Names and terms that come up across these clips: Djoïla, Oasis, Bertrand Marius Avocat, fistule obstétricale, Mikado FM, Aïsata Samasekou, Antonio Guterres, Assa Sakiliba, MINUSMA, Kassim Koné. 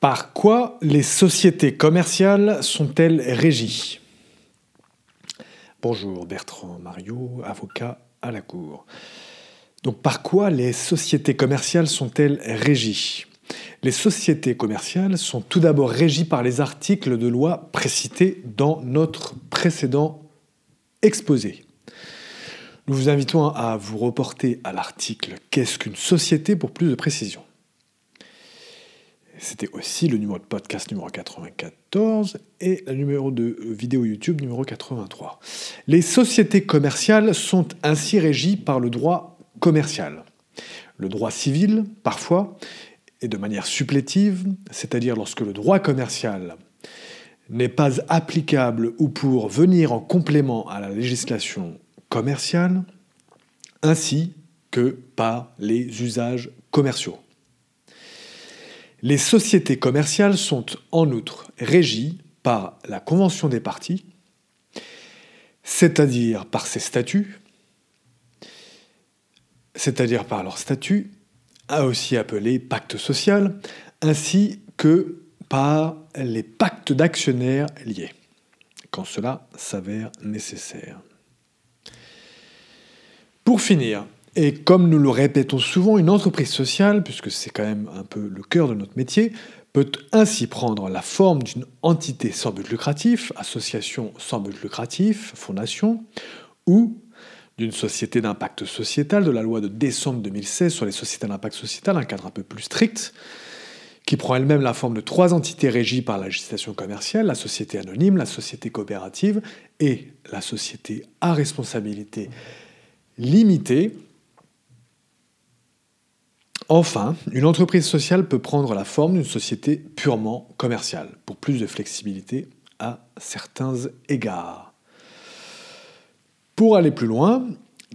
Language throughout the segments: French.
Par quoi les sociétés commerciales sont-elles régies ? Bonjour, Bertrand Marius, avocat à la Cour. Donc, par quoi les sociétés commerciales sont-elles régies ? Les sociétés commerciales sont tout d'abord régies par les articles de loi précités dans notre précédent exposé. Nous vous invitons à vous reporter à l'article « Qu'est-ce qu'une société ?» pour plus de précision. C'était aussi le numéro de podcast numéro 94 et le numéro de vidéo YouTube numéro 83. Les sociétés commerciales sont ainsi régies par le droit commercial. Le droit civil, parfois, et de manière supplétive, c'est-à-dire lorsque le droit commercial n'est pas applicable ou pour venir en complément à la législation commerciale, ainsi que par les usages commerciaux. Les sociétés commerciales sont en outre régies par la Convention des parties, c'est-à-dire par ses statuts, c'est-à-dire par leur statut, aussi appelé pacte social, ainsi que par les pactes d'actionnaires liés, quand cela s'avère nécessaire. Pour finir, et comme nous le répétons souvent, une entreprise sociale, puisque c'est quand même un peu le cœur de notre métier, peut ainsi prendre la forme d'une entité sans but lucratif, association sans but lucratif, fondation, ou d'une société d'impact sociétal, de la loi de décembre 2016 sur les sociétés d'impact sociétal, un cadre un peu plus strict, qui prend elle-même la forme de trois entités régies par la législation commerciale, la société anonyme, la société coopérative et la société à responsabilité limitée. Enfin, une entreprise sociale peut prendre la forme d'une société purement commerciale, pour plus de flexibilité à certains égards. Pour aller plus loin,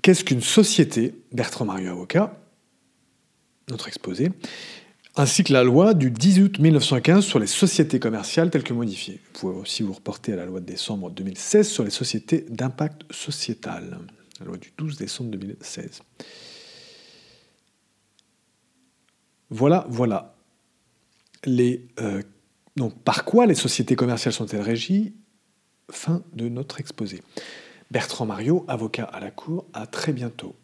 qu'est-ce qu'une société ? Bertrand Marius Avocat, notre exposé, ainsi que la loi du 10 août 1915 sur les sociétés commerciales telle que modifiée. Vous pouvez aussi vous reporter à la loi de décembre 2016 sur les sociétés d'impact sociétal, la loi du 12 décembre 2016. Voilà. Donc, par quoi les sociétés commerciales sont-elles régies ? Fin de notre exposé. Bertrand Marius, avocat à la Cour, à très bientôt.